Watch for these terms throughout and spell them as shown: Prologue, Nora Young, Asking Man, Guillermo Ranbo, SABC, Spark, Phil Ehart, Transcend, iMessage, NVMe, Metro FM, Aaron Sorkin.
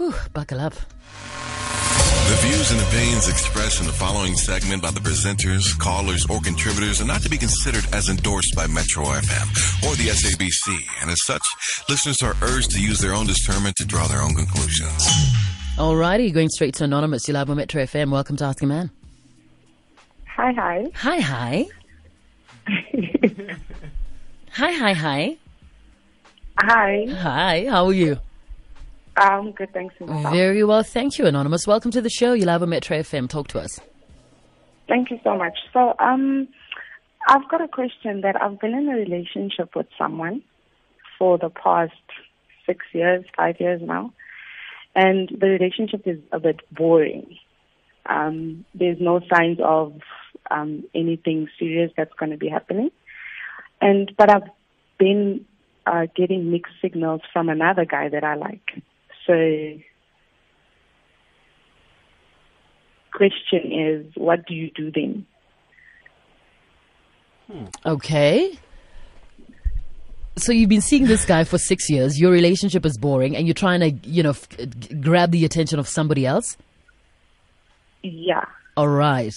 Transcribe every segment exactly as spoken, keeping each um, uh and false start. Whew, buckle up. The views and opinions expressed in the following segment by the presenters, callers, or contributors are not to be considered as endorsed by Metro F M or the S A B C, and as such, listeners are urged to use their own discernment to draw their own conclusions. Alrighty, going straight to Anonymous. You're live on Metro F M. Welcome to Asking Man. Hi, hi. Hi, hi. Hi, hi, hi. Hi. Hi, how are you? I'm good, thanks. Very well, thank you, Anonymous. Welcome to the show. You're live on Metro F M. Talk to us. Thank you so much. So, um, I've got a question that I've been in a relationship with someone for the past six years, five years now, and the relationship is a bit boring. Um, there's no signs of um, anything serious that's going to be happening, and but I've been uh, getting mixed signals from another guy that I like. So, question is, what do you do then? Hmm. Okay. So you've been seeing this guy for six years. Your relationship is boring, and you're trying to, you know, f- grab the attention of somebody else. Yeah. All right.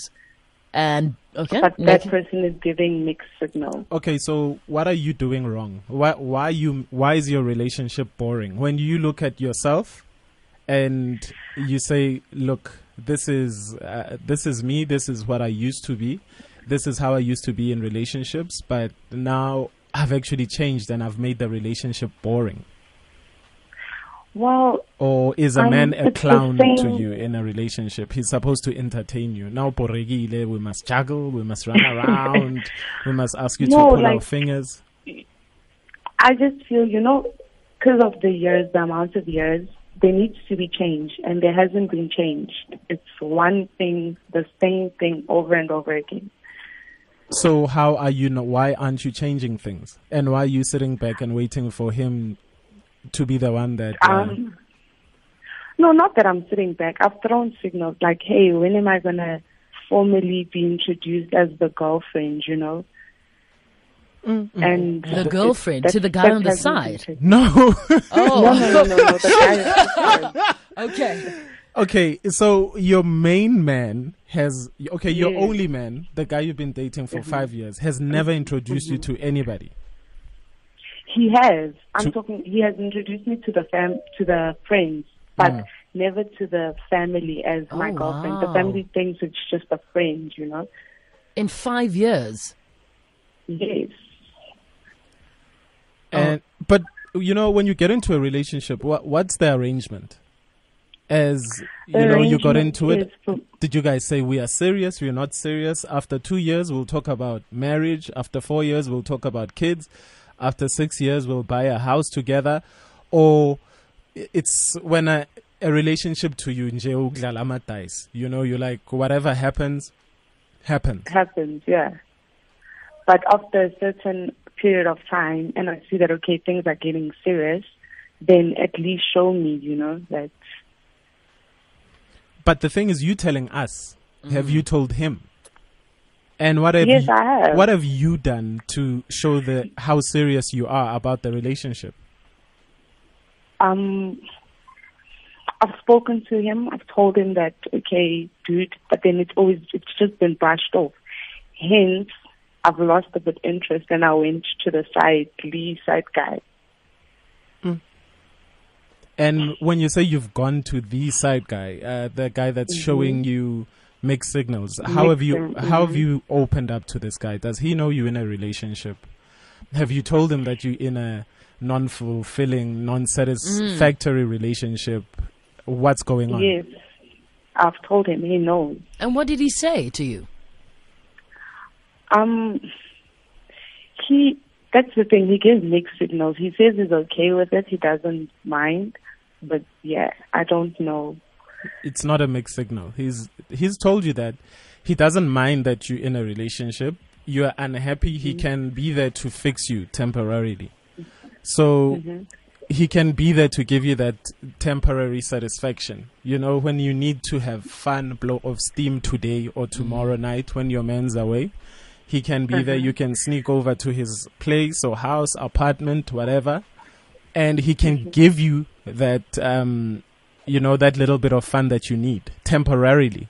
And okay, but that person is giving mixed signals. Okay, so what are you doing wrong? Why, why you? Why is your relationship boring? When you look at yourself, and you say, "Look, this is uh, this is me. This is what I used to be. This is how I used to be in relationships. But now I've actually changed, and I've made the relationship boring." Well, or is a man um, a clown to you in a relationship? He's supposed to entertain you. Now, Poregile, we must juggle, we must run around, we must ask you no, to pull like, our fingers. I just feel, you know, because of the years, the amount of years, there needs to be change, and there hasn't been change. It's one thing, the same thing over and over again. So how are you, not, why aren't you changing things? And why are you sitting back and waiting for him to be the one that... Uh... Um, no, not that I'm sitting back. I've thrown signals like, hey, when am I going to formally be introduced as the girlfriend, you know? Mm-hmm. And the girlfriend to the guy on the side? No. Oh. No, no, no, no, no. The guy on the side. Okay. Okay, so your main man has... Okay, your yes. only man, the guy you've been dating for mm-hmm. five years, has never introduced mm-hmm. you to anybody. He has. I'm talking. He has introduced me to the fam, to the friends, but yeah. never to the family as oh, my girlfriend. Wow. The family thinks it's just a friend, you know. In five years. Yes. And oh. but you know, when you get into a relationship, what what's the arrangement? As you the know, you got into it. For- Did you guys say we are serious? We are not serious. After two years, we'll talk about marriage. After four years, we'll talk about kids. After six years, we'll buy a house together. Or it's when a, a relationship to you, you know, you're like, whatever happens, happens. Happens, yeah. But after a certain period of time, and I see that, okay, things are getting serious, then at least show me, you know, that. But the thing is, you telling us, mm-hmm. have you told him? And what have, yes, you, I have. what have you done to show the how serious you are about the relationship? Um, I've spoken to him. I've told him that, okay, dude, but then it's always, it's just been brushed off. Hence, I've lost a bit of interest and I went to the side, Lee side guy. Mm. And when you say you've gone to the side guy, uh, the guy that's mm-hmm. showing you mixed signals. How Mix have you them, how mm-hmm. have you opened up to this guy? Does he know you're in a relationship? Have you told him that you're in a non-fulfilling, non-satisfactory mm. relationship? What's going on? Yes, I've told him. He knows. And what did he say to you? Um, he. That's the thing. He gives mixed signals. He says he's okay with it. He doesn't mind. But yeah, I don't know. It's not a mixed signal. He's he's told you that he doesn't mind that you're in a relationship. You are unhappy. Mm-hmm. He can be there to fix you temporarily. So mm-hmm. he can be there to give you that temporary satisfaction. You know, when you need to have fun, blow off steam today or tomorrow mm-hmm. night when your man's away, he can be mm-hmm. there. You can sneak over to his place or house, apartment, whatever. And he can mm-hmm. give you that... Um, you know, that little bit of fun that you need temporarily.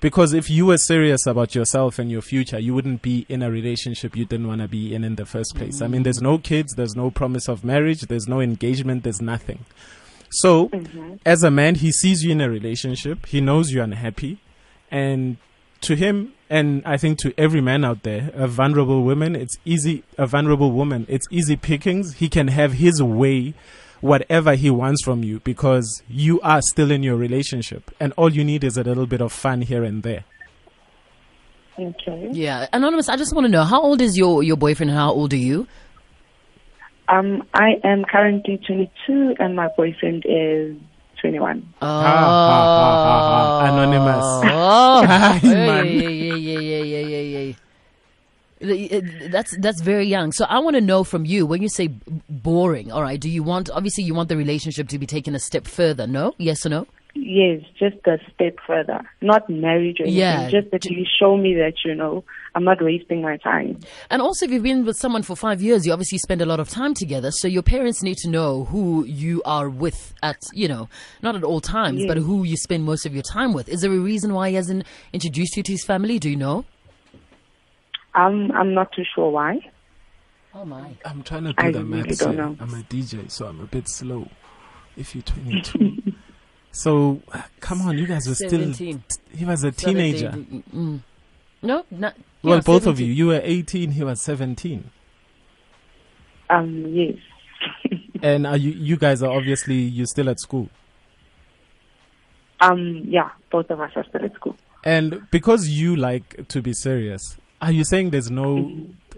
Because if you were serious about yourself and your future, you wouldn't be in a relationship you didn't want to be in in the first place. Mm-hmm. I mean, there's no kids, there's no promise of marriage, there's no engagement, there's nothing. So mm-hmm. as a man, he sees you in a relationship, he knows you're unhappy, and to him, and I think to every man out there, a vulnerable woman, it's easy, a vulnerable woman, it's easy pickings. He can have his way, whatever he wants from you, because you are still in your relationship and all you need is a little bit of fun here and there. Okay. Yeah. Anonymous, I just want to know, how old is your, your boyfriend and how old are you? Um, I am currently twenty-two and my boyfriend is twenty-one. Oh. Ha, ha, ha, ha, ha. Anonymous. Oh. Hi, yeah, yeah, yeah, yeah, yeah, yeah, yeah. That's that's very young. So I want to know from you, when you say boring, all right, do you want, obviously you want the relationship to be taken a step further, no? Yes or no? Yes, just a step further. Not marriage or anything, yeah. Just that you show me that, you know, I'm not wasting my time. And also, if you've been with someone for five years, you obviously spend a lot of time together, so your parents need to know who you are with at, you know, not at all times, yes. but who you spend most of your time with. Is there a reason why he hasn't introduced you to his family? Do you know? I'm, I'm not too sure why. Oh my. I'm trying to do I the really maths. Don't know. I'm a D J, so I'm a bit slow. If you're twenty-two. So, come on, you guys were seventeen. Still... He was a teenager. Mm. No, not... Well, both seventeen. Of you. You were eighteen, he was seventeen. Um, yes. And are you, you guys are obviously, you're still at school. Um, yeah, both of us are still at school. And because you like to be serious... Are you saying there's no,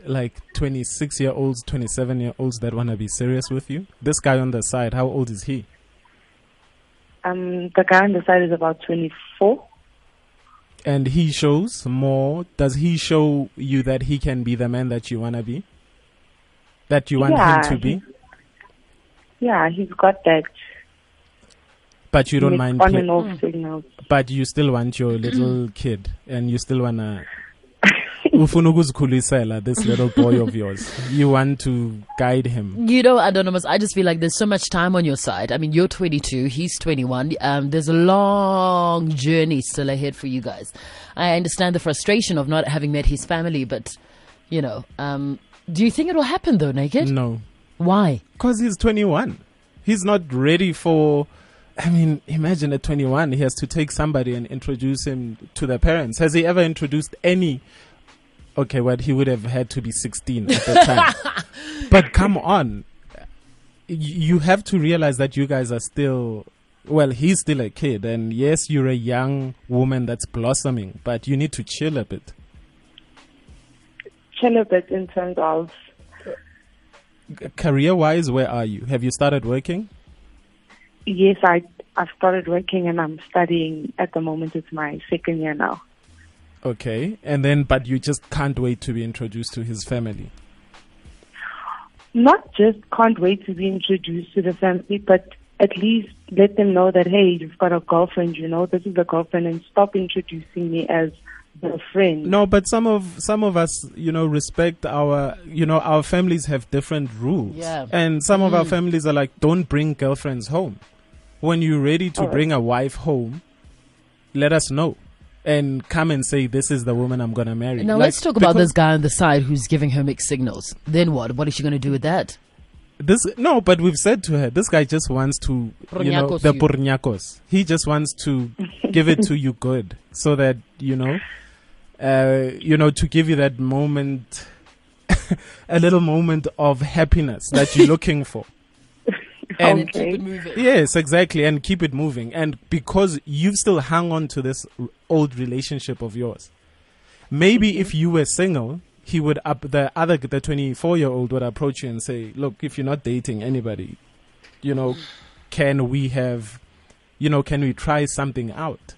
like, twenty-six-year-olds, twenty-seven-year-olds that want to be serious with you? This guy on the side, how old is he? Um, the guy on the side is about twenty-four. And he shows more. Does he show you that he can be the man that you want to be? That you want yeah, him to be? Yeah, he's got that. But you don't mind. On and off signals. But you still want your little kid, and you still want to... This little boy of yours, you want to guide him. You know, Anonymous, I just feel like there's so much time on your side. I mean, you're twenty-two, he's twenty-one. Um, there's a long journey still ahead for you guys. I understand the frustration of not having met his family, but, you know, um, do you think it will happen though, Naked? No. Why? Because he's twenty-one. He's not ready for... I mean, imagine at twenty-one, he has to take somebody and introduce him to their parents. Has he ever introduced any... Okay, well, he would have had to be sixteen at the time. But come on. You have to realize that you guys are still... Well, he's still a kid. And yes, you're a young woman that's blossoming. But you need to chill a bit. Chill a bit in terms of... Career-wise, where are you? Have you started working? Yes, I, I've started working and I'm studying at the moment. It's my second year now. Okay, and then, but you just can't wait to be introduced to his family? Not just can't wait to be introduced to the family, but at least let them know that, hey, you've got a girlfriend, you know, this is a girlfriend, and stop introducing me as a friend. No, but some of some of us, you know, respect our, you know, our families have different rules. Yeah. And some mm. of our families are like, don't bring girlfriends home. When you're ready to All bring right. a wife home, let us know. And come and say, this is the woman I'm going to marry. Now, like, let's talk about this guy on the side who's giving her mixed signals. Then what? What is she going to do with that? This No, but we've said to her, this guy just wants to, Pornyakos you know, the Pornyakos. He just wants to give it to you good. So that, you know, uh, you know, to give you that moment, a little moment of happiness that you're looking for. And okay. keep it moving. Yes, exactly. And keep it moving. And because you've still hung on to this r old relationship of yours, maybe mm-hmm. if you were single, he would up the other, the twenty-four year old would approach you and say, look, if you're not dating anybody, you know, can we have, you know, can we try something out?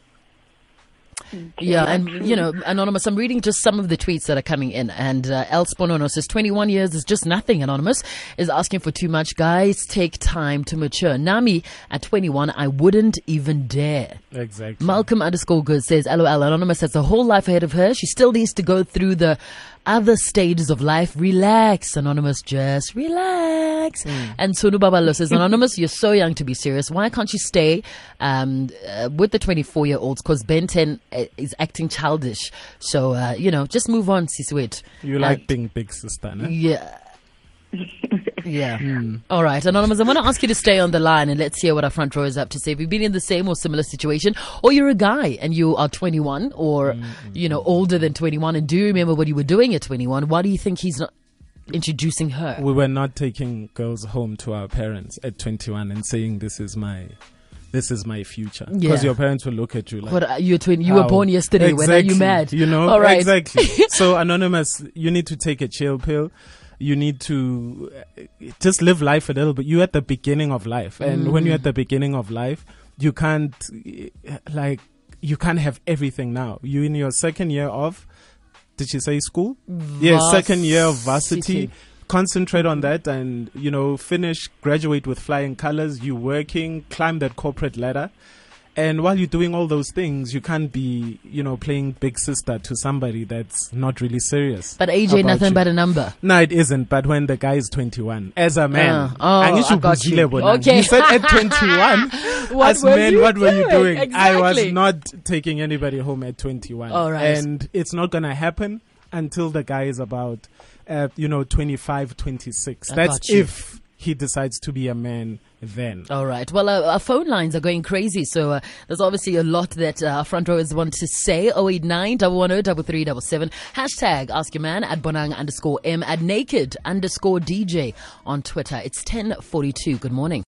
Yeah, and you know, Anonymous, I'm reading just some of the tweets that are coming in, and uh, El Sponono says twenty-one years is just nothing. Anonymous is asking for too much. Guys, take time to mature. Nami, at twenty-one, I wouldn't even dare. Exactly. Malcolm underscore good says, lol, Anonymous has a whole life ahead of her. She still needs to go through the other stages of life. Relax, Anonymous, just relax. Mm. And Sunu Babalo says, Anonymous, you're so young to be serious. Why can't you stay um, uh, with the twenty-four-year-olds? Because Ben ten uh, is acting childish. So, uh, you know, just move on, Siswet. You like uh, being big sister, no? Yeah. Yeah. Mm. All right, Anonymous, I want to ask you to stay on the line and let's hear what our front row is up to say. If you've been in the same or similar situation, or you're a guy and you are twenty-one or, mm-hmm. you know, older than twenty-one and do you remember what you were doing at twenty-one, why do you think he's not introducing her? We were not taking girls home to our parents at twenty-one and saying this is my... This is my future. Because yeah. your parents will look at you like... What, you're twen- you were born yesterday. Exactly, when are you mad? You know, all right. Exactly. So, Anonymous, you need to take a chill pill. You need to just live life a little bit. You're at the beginning of life. And mm. when you're at the beginning of life, you can't, like, you can't have everything now. You're in your second year of, did she say school? Vas- yeah, second year of varsity. City. Concentrate on that and, you know, finish, graduate with flying colors. You're working, climb that corporate ladder. And while you're doing all those things, you can't be, you know, playing big sister to somebody that's not really serious. But A J, nothing you. But a number. No, it isn't. But when the guy is twenty-one, as a man, uh, oh, I got you. Okay. He said at twenty-one, what as men, what doing? Were you doing? Exactly. I was not taking anybody home at twenty-one. All right. And it's not going to happen until the guy is about, uh, you know, twenty-five, twenty-six. I that's if he decides to be a man. Then. All right. Well, uh, our phone lines are going crazy. So uh, there's obviously a lot that uh, our front rowers want to say. oh eight nine, one one oh, three three seven seven. Hashtag Ask Your Man at Bonang underscore M at Naked underscore D J on Twitter. It's ten forty-two. Good morning.